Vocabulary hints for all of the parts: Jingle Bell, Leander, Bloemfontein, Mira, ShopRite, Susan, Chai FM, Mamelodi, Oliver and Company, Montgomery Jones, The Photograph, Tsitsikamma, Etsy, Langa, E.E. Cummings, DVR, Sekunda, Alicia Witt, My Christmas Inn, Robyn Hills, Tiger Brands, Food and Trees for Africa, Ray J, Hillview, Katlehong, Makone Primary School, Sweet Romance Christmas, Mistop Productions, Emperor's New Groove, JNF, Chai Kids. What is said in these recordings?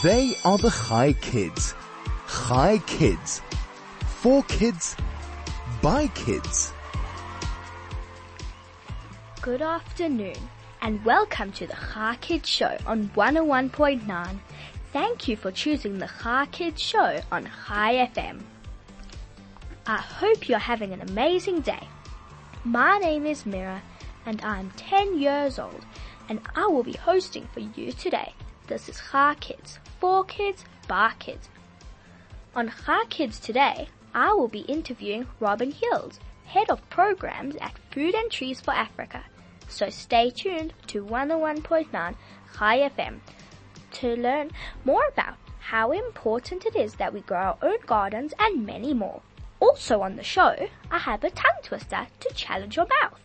They are the Chai Kids. Chai Kids. For kids. By kids. Good afternoon and welcome to the Chai Kids Show on 101.9. Thank you for choosing the Chai Kids Show on Chai FM. I hope you're having an amazing day. My name is Mira and I'm 10 years old and I will be hosting for you today. This is Chai Kids, for kids, by kids. On Chai Kids today, I will be interviewing Robyn Hills, Head of Programs at Food and Trees for Africa. So stay tuned to 101.9 Chai FM to learn more about how important it is that we grow our own gardens and many more. Also on the show, I have a tongue twister to challenge your mouth,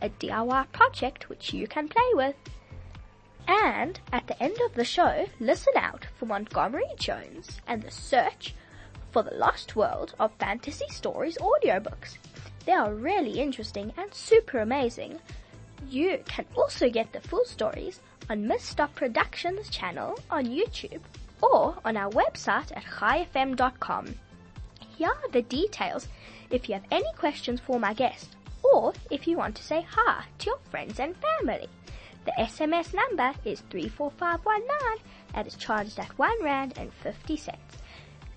a DIY project which you can play with. And at the end of the show, listen out for Montgomery Jones and the search for the lost world of fantasy stories audiobooks. They are really interesting and super amazing. You can also get the full stories on Mistop Productions channel on YouTube or on our website at chaifm.com. Here are the details if you have any questions for my guest or if you want to say hi to your friends and family. The SMS number is 34519 and is charged at R1.50.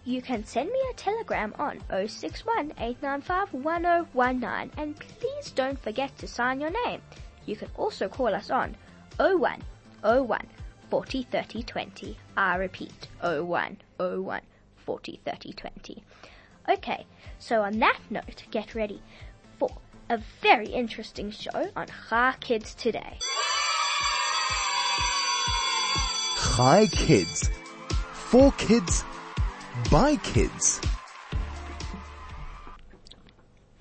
You can send me a telegram on 061-895-1019 and please don't forget to sign your name. You can also call us on 0101 40 30 20. I repeat, 0101 40 30 20. Okay, so on that note, get ready for a very interesting show on Chai Kids today. Chai Kids. For kids. By kids.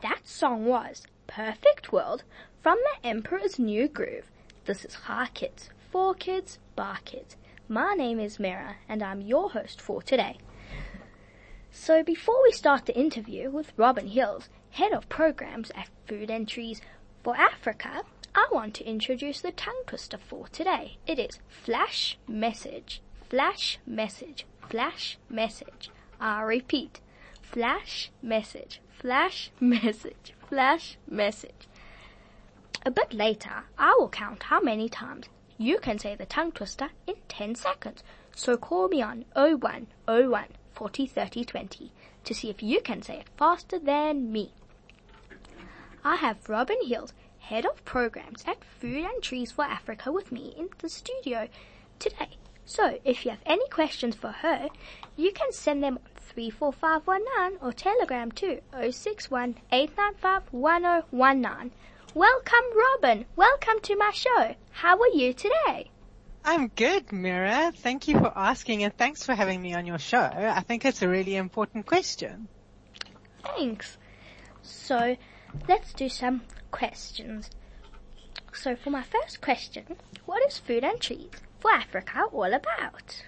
That song was Perfect World from the Emperor's New Groove. This is Chai Kids. For kids. By kids. My name is Mira and I'm your host for today. So before we start the interview with Robyn Hills, Head of Programs at Food and Trees for Africa, I want to introduce the tongue twister for today. It is flash message, flash message, flash message. I repeat, flash message, flash message, flash message. A bit later, I will count how many times you can say the tongue twister in 10 seconds. So call me on 0101 40 30 20 to see if you can say it faster than me. I have Robyn Hills, Head of Programs at Food and Trees for Africa, with me in the studio today. So if you have any questions for her, you can send them on 34519 or telegram to 061-895-1019. Welcome, Robyn. Welcome to my show. How are you today? I'm good, Mira. Thank you for asking and thanks for having me on your show. I think it's a really important question. Thanks. So let's do some questions. So for my first question, what is Food and Trees for Africa all about?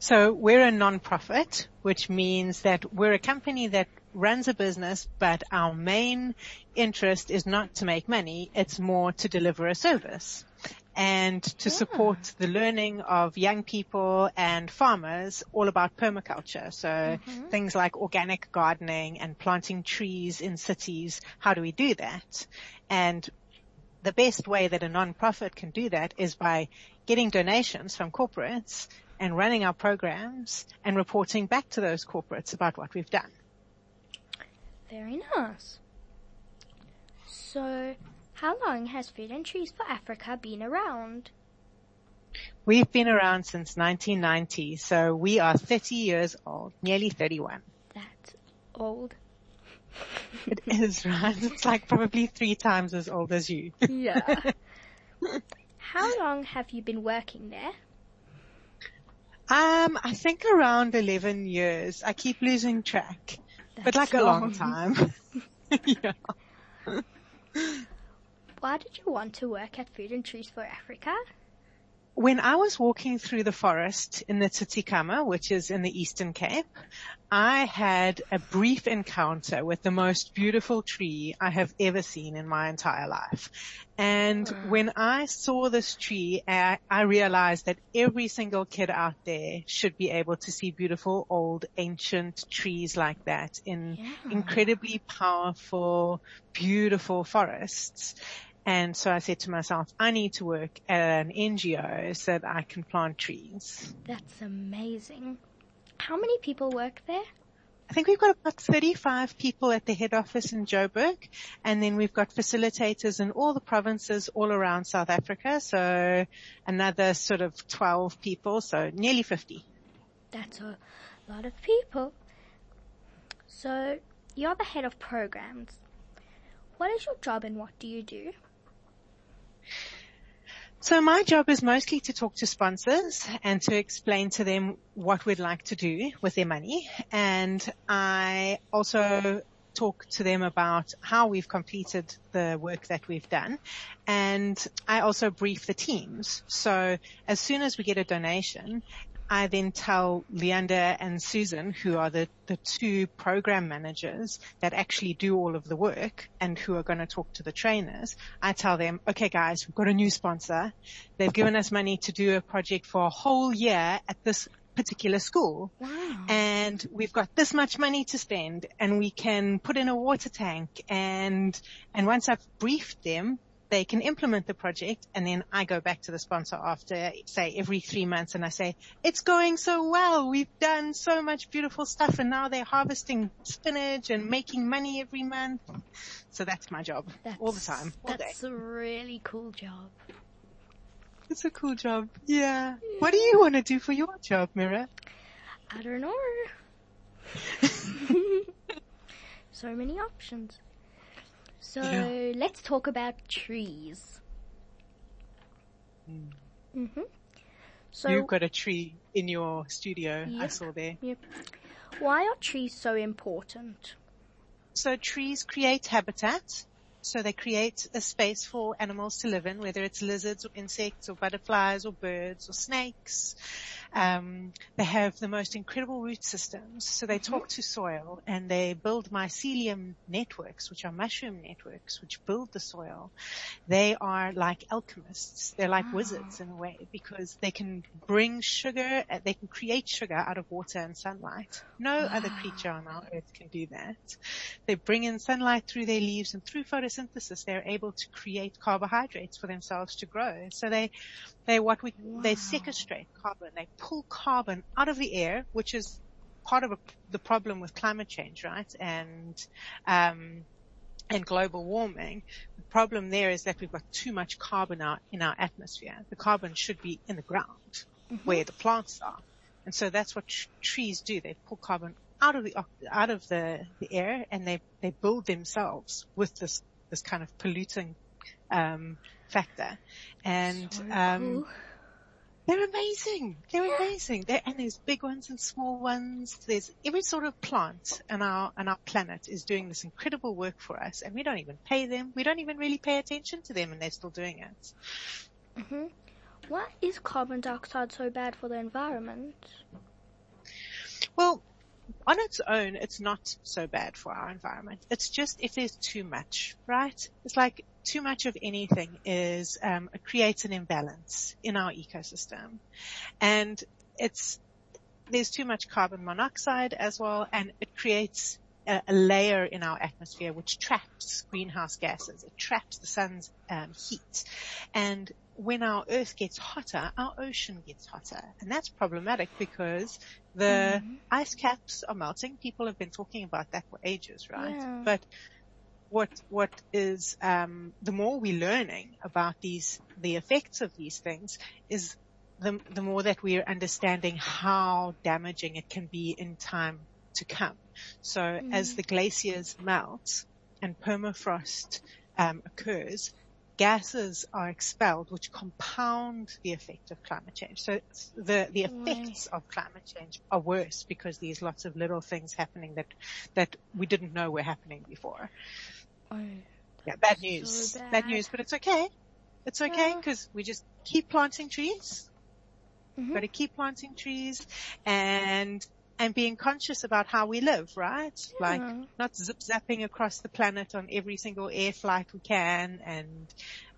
So we're a non-profit, which means that we're a company that runs a business, but our main interest is not to make money, it's more to deliver a service and to support the learning of young people and farmers all about permaculture. So things like organic gardening and planting trees in cities. How do we do that? And the best way that a non-profit can do that is by getting donations from corporates and running our programs and reporting back to those corporates about what we've done. Very nice. So how long has Food and Trees for Africa been around? We've been around since 1990, so we are 30 years old, nearly 31. That's old. It is, right? It's like probably 3 times as old as you. Yeah. How long have you been working there? I think around 11 years. I keep losing track. That's but like long. A long time. Yeah. Why did you want to work at Food and Trees for Africa? When I was walking through the forest in the Tsitsikamma, which is in the Eastern Cape, I had a brief encounter with the most beautiful tree I have ever seen in my entire life. And when I saw this tree, I realized that every single kid out there should be able to see beautiful, old, ancient trees like that in incredibly powerful, beautiful forests. And so I said to myself, I need to work at an NGO so that I can plant trees. That's amazing. How many people work there? I think we've got about 35 people at the head office in Joburg, and then we've got facilitators in all the provinces all around South Africa, so another sort of 12 people, so nearly 50. That's a lot of people. So you're the head of programs. What is your job and what do you do? So my job is mostly to talk to sponsors and to explain to them what we'd like to do with their money. And I also talk to them about how we've completed the work that we've done. And I also brief the teams. So as soon as we get a donation, I then tell Leander and Susan, who are the two program managers that actually do all of the work and who are going to talk to the trainers, I tell them, okay guys, we've got a new sponsor. They've given us money to do a project for a whole year at this particular school. Wow. And we've got this much money to spend and we can put in a water tank. And once I've briefed them, they can implement the project, and then I go back to the sponsor after, say, every 3 months, and I say, it's going so well. We've done so much beautiful stuff, and now they're harvesting spinach and making money every month. So that's my job, all the time, all day. That's a really cool job. It's a cool job, yeah. What do you want to do for your job, Mira? I don't know. So many options. So let's talk about trees. Mm-hmm. So you've got a tree in your studio, I saw there. Yep. Why are trees so important? So trees create habitat. So they create a space for animals to live in, whether it's lizards or insects or butterflies or birds or snakes. They have the most incredible root systems. So they talk to soil and they build mycelium networks, which are mushroom networks, which build the soil. They are like alchemists. They're like wizards in a way because they can bring sugar, they can create sugar out of water and sunlight. No other creature on our earth can do that. They bring in sunlight through their leaves and through photosynthesis, they're able to create carbohydrates for themselves to grow. So they sequestrate carbon. They pull carbon out of the air, which is part of the problem with climate change, right? And global warming. The problem there is that we've got too much carbon out in our atmosphere. The carbon should be in the ground where the plants are. And so that's what trees do. They pull carbon out of the air, and they build themselves with this kind of polluting factor. And so cool. They're amazing. They're amazing. And there's big ones and small ones. There's every sort of plant on our planet is doing this incredible work for us, and we don't even pay them. We don't even really pay attention to them, and they're still doing it. Mm-hmm. Why is carbon dioxide so bad for the environment? Well, on its own, it's not so bad for our environment. It's just if there's too much, right? It's like too much of anything it creates an imbalance in our ecosystem. And there's too much carbon monoxide as well, and it creates a layer in our atmosphere which traps greenhouse gases. It traps the sun's heat. And when our earth gets hotter, our ocean gets hotter. And that's problematic because the ice caps are melting. People have been talking about that for ages, right? Yeah. But what is, the more we're learning about the effects of these things is the more that we're understanding how damaging it can be in time to come. So as the glaciers melt and permafrost occurs, gases are expelled, which compound the effect of climate change. So the effects of climate change are worse because there's lots of little things happening that we didn't know were happening before. Oh, yeah, bad news. So bad news, but it's okay. It's okay because we just keep planting trees. Mm-hmm. Got to keep planting trees and being conscious about how we live, right? Yeah. Like not zip-zapping across the planet on every single air flight we can,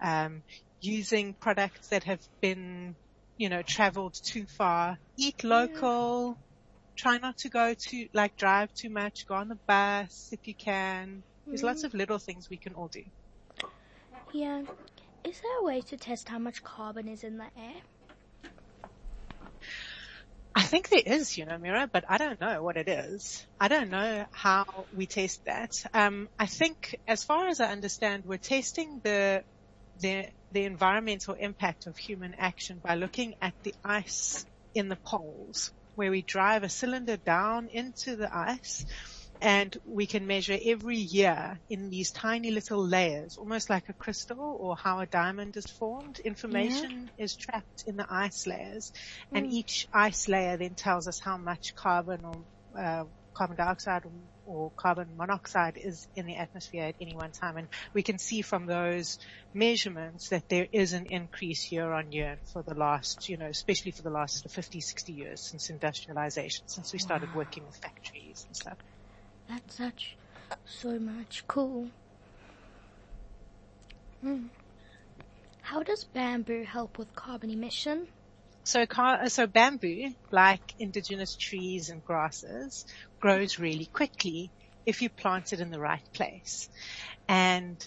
and using products that have been, you know, traveled too far. Eat local. Yeah. Try not to go to, like, drive too much. Go on the bus if you can. There's lots of little things we can all do. Yeah. Is there a way to test how much carbon is in the air? I think there is, you know, Mira, but I don't know what it is. I don't know how we test that. I think, as far as I understand, we're testing the environmental impact of human action by looking at the ice in the poles, where we drive a cylinder down into the ice, and we can measure every year in these tiny little layers, almost like a crystal or how a diamond is formed. Information is trapped in the ice layers, and each ice layer then tells us how much carbon or carbon dioxide or carbon monoxide is in the atmosphere at any one time. And we can see from those measurements that there is an increase year on year for the last, you know, especially for the last 50, 60 years since industrialization, since we started working with factories and stuff. That's such, so much cool. How does bamboo help with carbon emission? So bamboo, like indigenous trees and grasses, grows really quickly if you plant it in the right place. And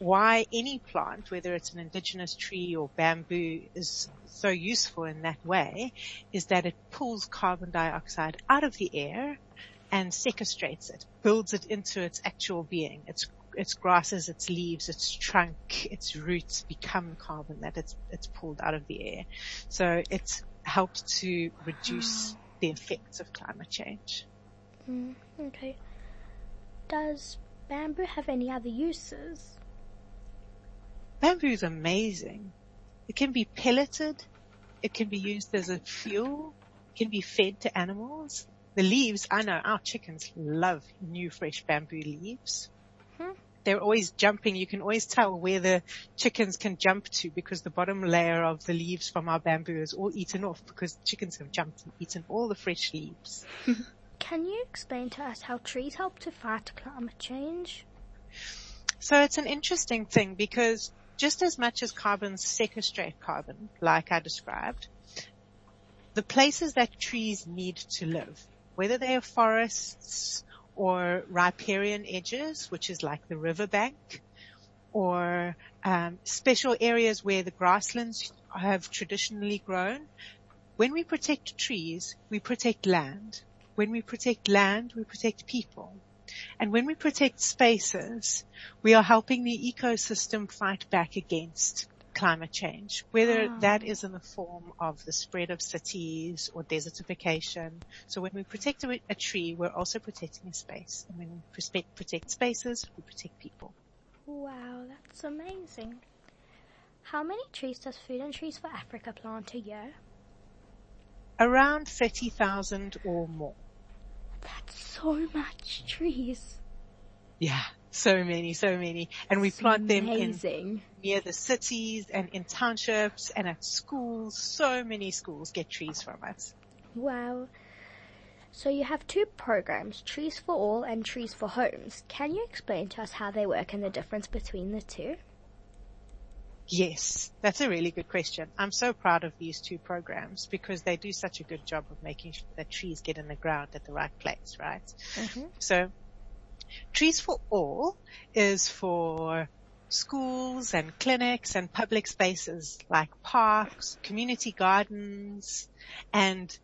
why any plant, whether it's an indigenous tree or bamboo, is so useful in that way is that it pulls carbon dioxide out of the air and sequestrates it, builds it into its actual being. Its grasses, its leaves, its trunk, its roots become carbon that it's pulled out of the air. So it helps to reduce the effects of climate change. Okay. Does bamboo have any other uses? Bamboo is amazing. It can be pelleted. It can be used as a fuel. It can be fed to animals. The leaves, I know our chickens love new fresh bamboo leaves. They're always jumping. You can always tell where the chickens can jump to because the bottom layer of the leaves from our bamboo is all eaten off because chickens have jumped and eaten all the fresh leaves. Can you explain to us how trees help to fight climate change? So it's an interesting thing because just as much as carbons sequestrate carbon, like I described, the places that trees need to live, whether they are forests or riparian edges, which is like the riverbank, or special areas where the grasslands have traditionally grown. When we protect trees, we protect land. When we protect land, we protect people. And when we protect spaces, we are helping the ecosystem fight back against climate change, whether that is in the form of the spread of cities or desertification. So when we protect a tree, we're also protecting a space. And when we protect spaces, we protect people. Wow, that's amazing. How many trees does Food and Trees for Africa plant a year? Around 30,000 or more. That's so much trees. Yeah. So many. And we plant them in near the cities and in townships and at schools. So many schools get trees from us. Wow. So you have two programs, Trees for All and Trees for Homes. Can you explain to us how they work and the difference between the two? Yes, that's a really good question. I'm so proud of these two programs because they do such a good job of making sure that trees get in the ground at the right place, right? Mm-hmm. So Trees for All is for schools and clinics and public spaces like parks, community gardens, and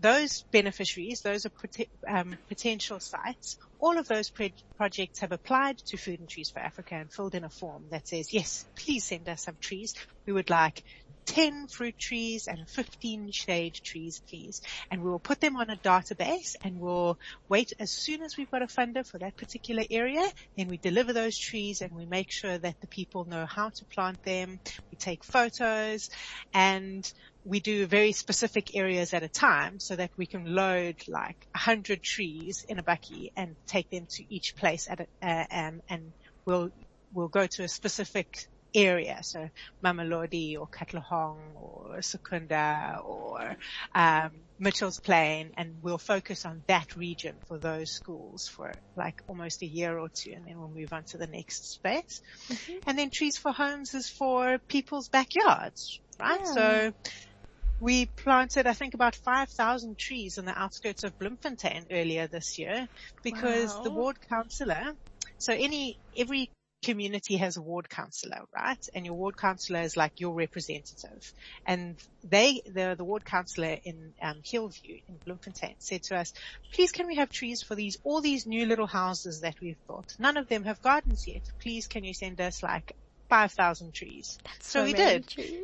those beneficiaries, those are potential sites. All of those projects have applied to Food and Trees for Africa and filled in a form that says, yes, please send us some trees. We would like 10 fruit trees and 15 shade trees, please. And we'll put them on a database and we'll wait as soon as we've got a funder for that particular area. Then we deliver those trees and we make sure that the people know how to plant them. We take photos and we do very specific areas at a time so that we can load like 100 trees in a bucky and take them to each place at and we'll go to a specific area. So Mamelodi or Katlehong or Sekunda or Mitchell's Plain, and we'll focus on that region for those schools for like almost a year or two, and then we'll move on to the next space. Mm-hmm. And then Trees for Homes is for people's backyards, right? Yeah. So we planted, I think, about 5,000 trees in the outskirts of Bloemfontein earlier this year because the ward councillor, so every community has a ward councillor, right? And your ward councillor is like your representative. And the ward councillor in Hillview in Bloemfontein said to us, please can we have trees for all these new little houses that we've built? None of them have gardens yet. Please can you send us like 5,000 trees? That's so we did. Trees.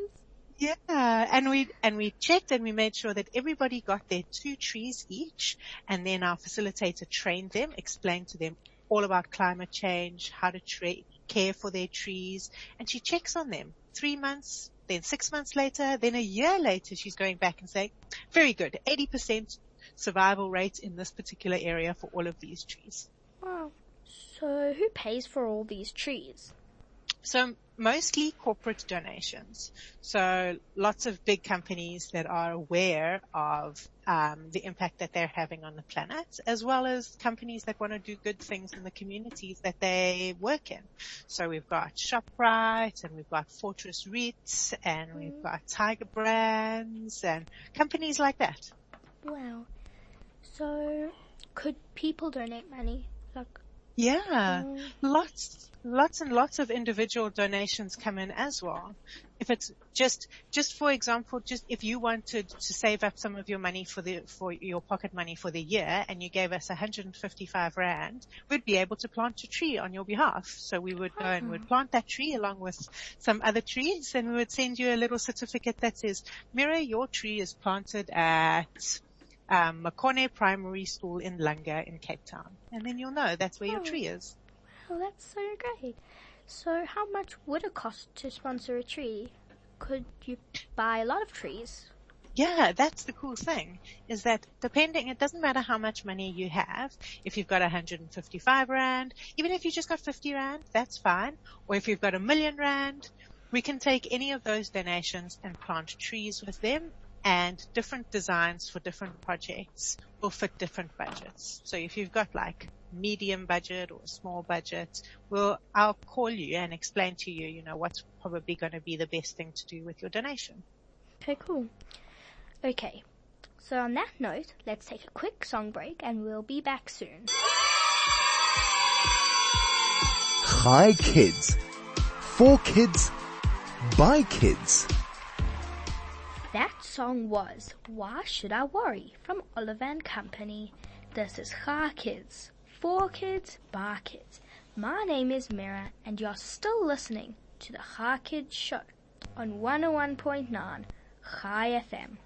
Yeah, and we checked and we made sure that everybody got their 2 trees each, and then our facilitator trained them, explained to them all about climate change, how to care for their trees, and she checks on them 3 months, then 6 months later, then a year later, she's going back and saying, very good, 80% survival rate in this particular area for all of these trees. Wow. So who pays for all these trees? So mostly corporate donations. So lots of big companies that are aware of the impact that they're having on the planet, as well as companies that want to do good things in the communities that they work in. So we've got ShopRite, and we've got Fortress Reits, and we've got Tiger Brands, and companies like that. Wow. So could people donate money? Yeah, lots and lots of individual donations come in as well. If it's just for example, just if you wanted to save up some of your money for your pocket money for the year, and you gave us 155 rand, we'd be able to plant a tree on your behalf. So we would go and we'd plant that tree along with some other trees, and we would send you a little certificate that says, Mira, your tree is planted at Makone Primary School in Langa in Cape Town. And then you'll know that's where your tree is. Wow, that's so great. So how much would it cost to sponsor a tree? Could you buy a lot of trees? Yeah, that's the cool thing, is that it doesn't matter how much money you have. If you've got 155 rand, even if you just got 50 rand, that's fine. Or if you've got 1,000,000 rand, we can take any of those donations and plant trees with them. And different designs for different projects will fit different budgets. So if you've got like medium budget or small budget, I'll call you and explain to you, you know, what's probably going to be the best thing to do with your donation. Okay, cool. Okay, so on that note, let's take a quick song break and we'll be back soon. Chai Kids. For kids. By kids. That song was Why Should I Worry from Oliver and Company. This is Chai Kids, for kids, by kids. My name is Mira, and you're still listening to the Chai Kids Show on 101.9 Chai FM.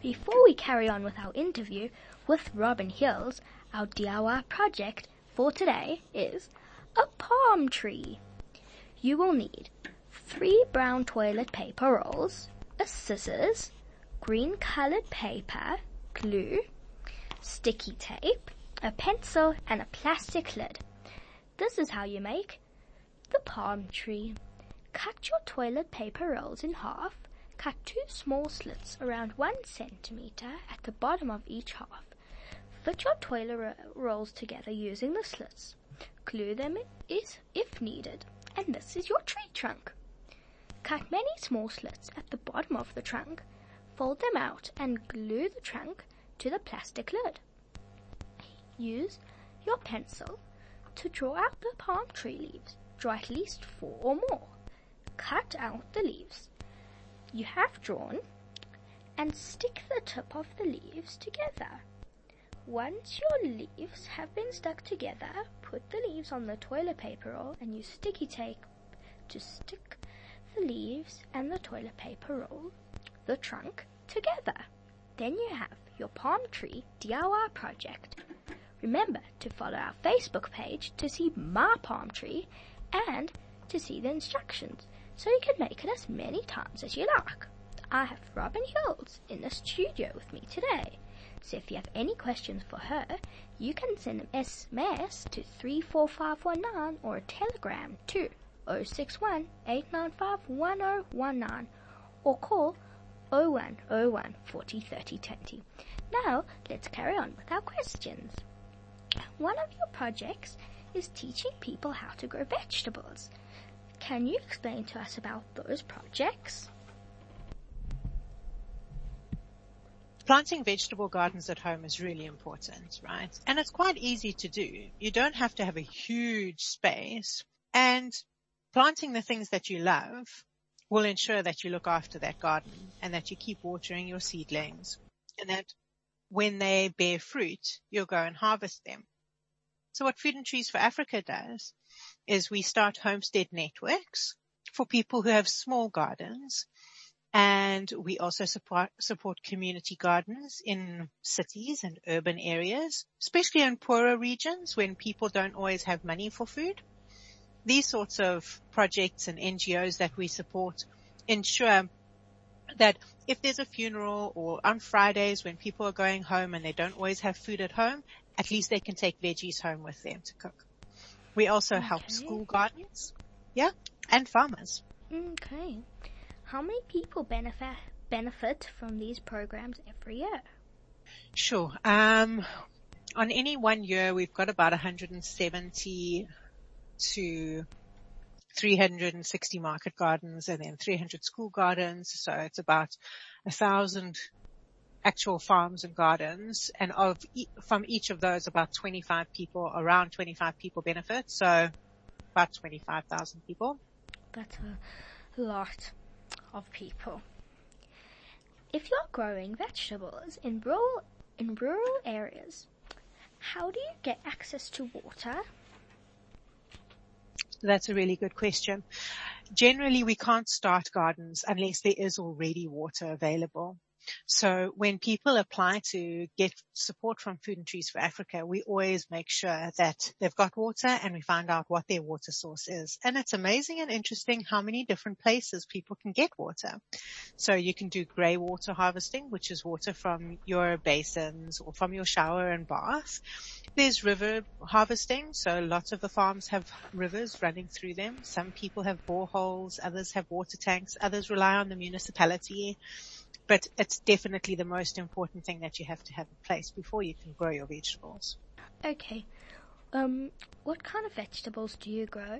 Before we carry on with our interview with Robyn Hills, our DIY project for today is a palm tree. You will need 3 brown toilet paper rolls, a scissors, green coloured paper, glue, sticky tape, a pencil and a plastic lid. This is how you make the palm tree. Cut your toilet paper rolls in half. Cut 2 small slits around 1 centimetre at the bottom of each half. Fit your toilet rolls together using the slits. Glue them if needed. And this is your tree trunk. Cut many small slits at the bottom of the trunk, fold them out and glue the trunk to the plastic lid. Use your pencil to draw out the palm tree leaves. Draw at least 4 or more. Cut out the leaves you have drawn and stick the tip of the leaves together. Once your leaves have been stuck together, put the leaves on the toilet paper roll and use sticky tape to stick the leaves and the toilet paper roll, the trunk, together. Then you have your palm tree DIY project. Remember to follow our Facebook page to see my palm tree and to see the instructions, so you can make it as many times as you like. I have Robyn Hills in the studio with me today, so if you have any questions for her, you can send an SMS to 34519 or a telegram to 061-895-1019 or call 0101 40 30 20. Now, let's carry on with our questions. One of your projects is teaching people how to grow vegetables. Can you explain to us about those projects? Planting vegetable gardens at home is really important, right? And it's quite easy to do. You don't have to have a huge space, and planting the things that you love will ensure that you look after that garden and that you keep watering your seedlings and that when they bear fruit, you'll go and harvest them. So what Food and Trees for Africa does is we start homestead networks for people who have small gardens, and we also support community gardens in cities and urban areas, especially in poorer regions when people don't always have money for food. These sorts of projects and NGOs that we support ensure that if there's a funeral or on Fridays when people are going home and they don't always have food at home, at least they can take veggies home with them to cook. We also help school gardens, and farmers. Okay. How many people benefit from these programs every year? Sure. On any one year, we've got about 170 to 360 market gardens and then 300 school gardens. So it's about 1,000 actual farms and gardens, and from each of those, around 25 people benefit. So about 25,000 people. That's a lot of people. If you're growing vegetables in rural areas, how do you get access to water? That's a really good question. Generally, we can't start gardens unless there is already water available. So when people apply to get support from Food and Trees for Africa, we always make sure that they've got water, and we find out what their water source is. And it's amazing and interesting how many different places people can get water. So you can do grey water harvesting, which is water from your basins or from your shower and bath. There's river harvesting, so lots of the farms have rivers running through them. Some people have boreholes, others have water tanks, others rely on the municipality. But it's definitely the most important thing that you have to have in place before you can grow your vegetables. Okay. What kind of vegetables do you grow?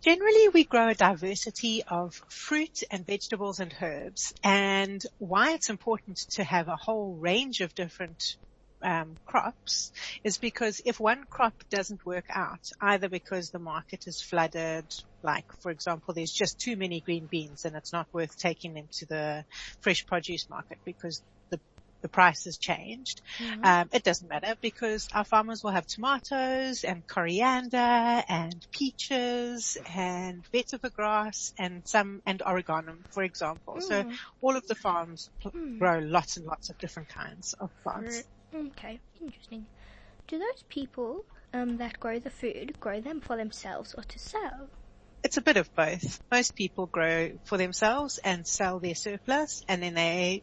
Generally, we grow a diversity of fruit and vegetables and herbs. And why it's important to have a whole range of different crops is because if one crop doesn't work out, either because the market is flooded, like, for example, there's just too many green beans and it's not worth taking them to the fresh produce market because the price has changed. Mm-hmm. It doesn't matter because our farmers will have tomatoes and coriander and peaches and vetiver grass and origanum, for example. Mm. So all of the farms grow lots and lots of different kinds of plants. Okay, interesting. Do those people that grow the food grow them for themselves or to sell? It's a bit of both. Most people grow for themselves and sell their surplus, and then they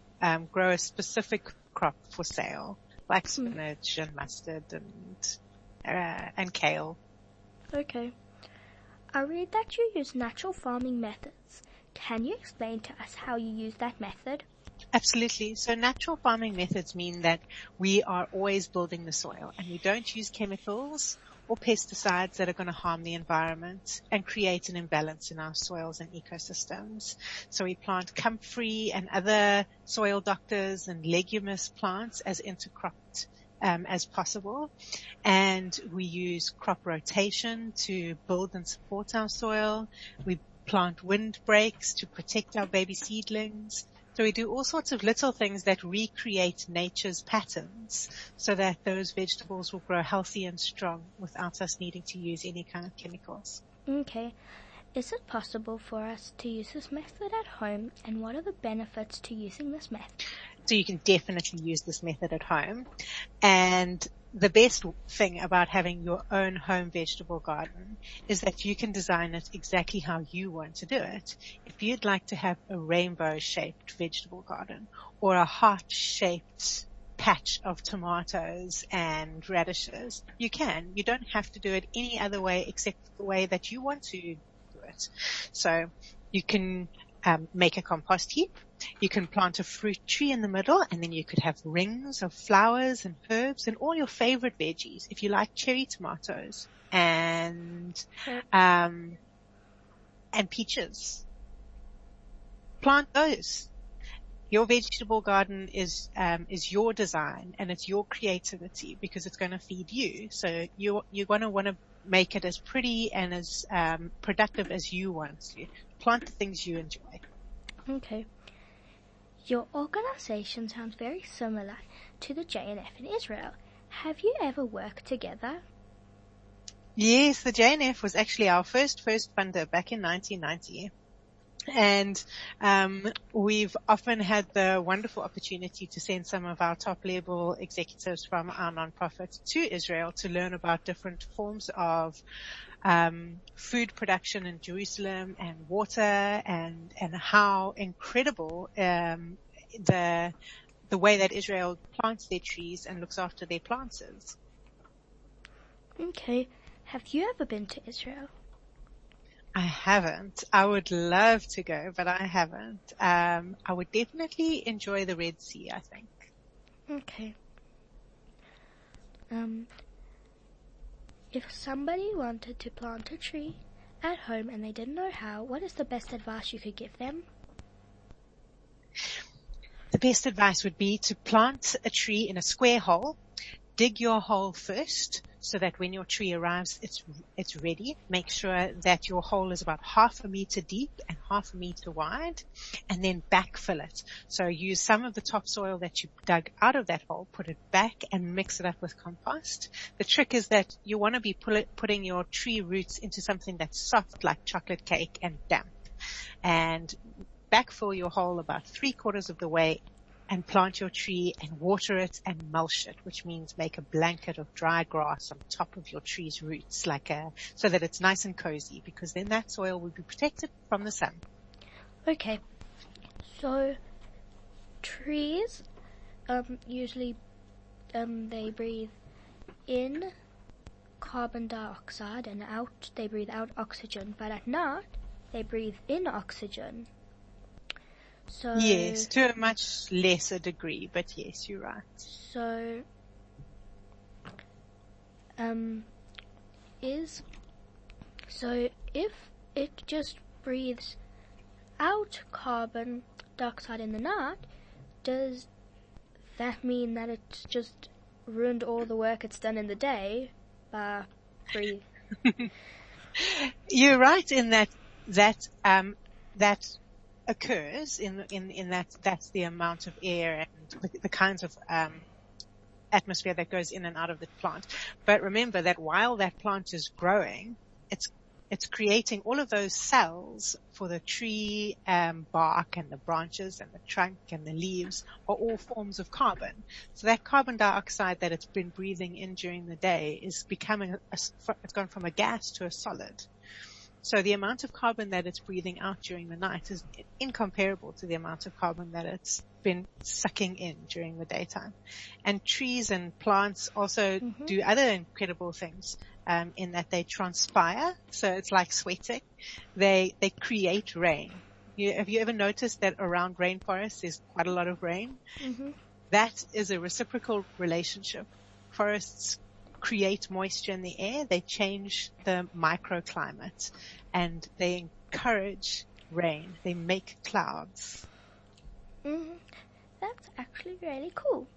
grow a specific crop for sale, like spinach and mustard and kale. Okay. I read that you use natural farming methods. Can you explain to us how you use that method? Absolutely. So natural farming methods mean that we are always building the soil, and we don't use chemicals or pesticides that are going to harm the environment and create an imbalance in our soils and ecosystems. So we plant comfrey and other soil doctors and leguminous plants as intercropped as possible. And we use crop rotation to build and support our soil. We plant windbreaks to protect our baby seedlings. So we do all sorts of little things that recreate nature's patterns so that those vegetables will grow healthy and strong without us needing to use any kind of chemicals. Okay. Is it possible for us to use this method at home, and what are the benefits to using this method? So you can definitely use this method at home. And the best thing about having your own home vegetable garden is that you can design it exactly how you want to do it. If you'd like to have a rainbow-shaped vegetable garden or a heart-shaped patch of tomatoes and radishes. You can. You don't have to do it any other way except the way that you want to do it. So you can make a compost heap. You can plant a fruit tree in the middle, and then you could have rings of flowers and herbs and all your favorite veggies. If you like cherry tomatoes and peaches, plant those. Your vegetable garden is your design, and it's your creativity, because it's going to feed you. So you're going to want to make it as pretty and as productive as you want to. Plant the things you enjoy. Okay. Your organisation sounds very similar to the JNF in Israel. Have you ever worked together? Yes, the JNF was actually our first funder back in 1990. And we've often had the wonderful opportunity to send some of our top-level executives from our nonprofit to Israel to learn about different forms of food production in Jerusalem, and water, and how incredible the way that Israel plants their trees and looks after their plants is. Okay. Have you ever been to Israel? I haven't. I would love to go, but I haven't. I would definitely enjoy the Red Sea, I think. Okay. If somebody wanted to plant a tree at home and they didn't know how, what is the best advice you could give them? The best advice would be to plant a tree in a square hole. Dig your hole first, so that when your tree arrives, it's ready. Make sure that your hole is about half a meter deep and half a meter wide, and then backfill it. So use some of the topsoil that you dug out of that hole, put it back, and mix it up with compost. The trick is that you want to be putting your tree roots into something that's soft, like chocolate cake, and damp. And backfill your hole about 3/4 of the way, and plant your tree and water it and mulch it, which means make a blanket of dry grass on top of your tree's roots, so that it's nice and cozy, because then that soil will be protected from the sun. Okay. So trees, usually, they breathe in carbon dioxide, and out, they breathe out oxygen, but at night, they breathe in oxygen. So, yes, to a much lesser degree, but yes, you're right. So, if it just breathes out carbon dioxide in the night, does that mean that it's just ruined all the work it's done in the day by breathing? You're right in that occurs in that that's the amount of air and the kinds of atmosphere that goes in and out of the plant. But remember that while that plant is growing, it's creating all of those cells for the tree bark, and the branches and the trunk and the leaves are all forms of carbon. So that carbon dioxide that it's been breathing in during the day is becoming it's gone from a gas to a solid. So the amount of carbon that it's breathing out during the night is incomparable to the amount of carbon that it's been sucking in during the daytime. And trees and plants also do other incredible things, in that they transpire. So it's like sweating. They create rain. Have you ever noticed that around rainforests there's quite a lot of rain? Mm-hmm. That is a reciprocal relationship. Forests create moisture in the air, they change the microclimate, and they encourage rain, they make clouds. That's actually really cool.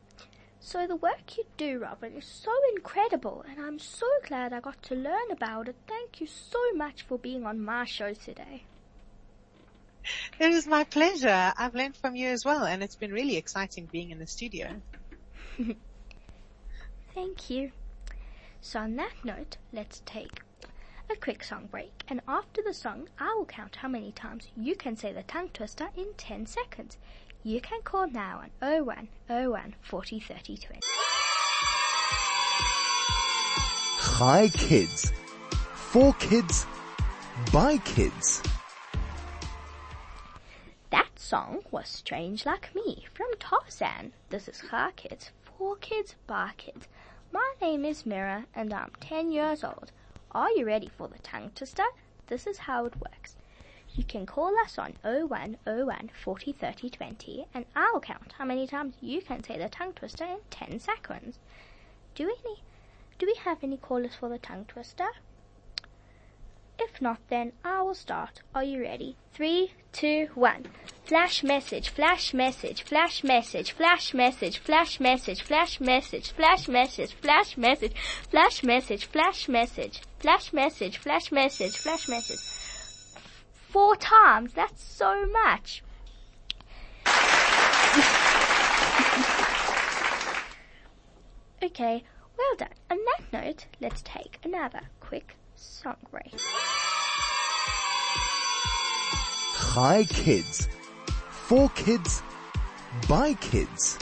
So the work you do, Robyn, is so incredible, and I'm so glad I got to learn about it. Thank you so much for being on my show today. It is my pleasure. I've learned from you as well, and it's been really exciting being in the studio. Thank you. So on that note, let's take a quick song break, and after the song, I will count how many times you can say the tongue twister in 10 seconds. You can call now on 0101 40 30 20. Chai Kids. For kids. By kids. That song was Strange Like Me from Tarzan. This is Chai Kids. For Kids By Kids. My name is Mira and I'm 10 years old. Are you ready for the tongue twister? This is how it works. You can call us on 0101 40 30 20 and I'll count how many times you can say the tongue twister in 10 seconds. Do we have any callers for the tongue twister? If not, then I will start. Are you ready? 3, 2, 1. Flash message, flash message, flash message, flash message, flash message, flash message, flash message, flash message, flash message, flash message, flash message, flash message, flash message. 4 times. That's so much. Okay, well done. On that note, let's take another quick song break. Chai Kids. For kids. By kids.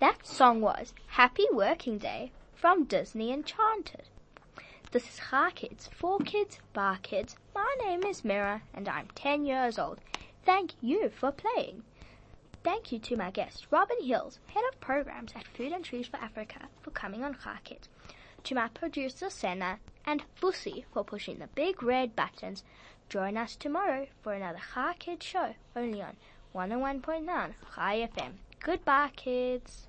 That song was Happy Working Day from Disney Enchanted. This is Chai Kids. For kids. By kids. My name is Mira and I'm 10 years old. Thank you for playing. Thank you to my guest, Robyn Hills, Head of Programs at Food and Trees for Africa, for coming on Chai Kids. To my producer, Senna, and Fusi for pushing the big red buttons. Join us tomorrow for another Chai Kids show, only on 101.9 Chai FM. Goodbye, kids.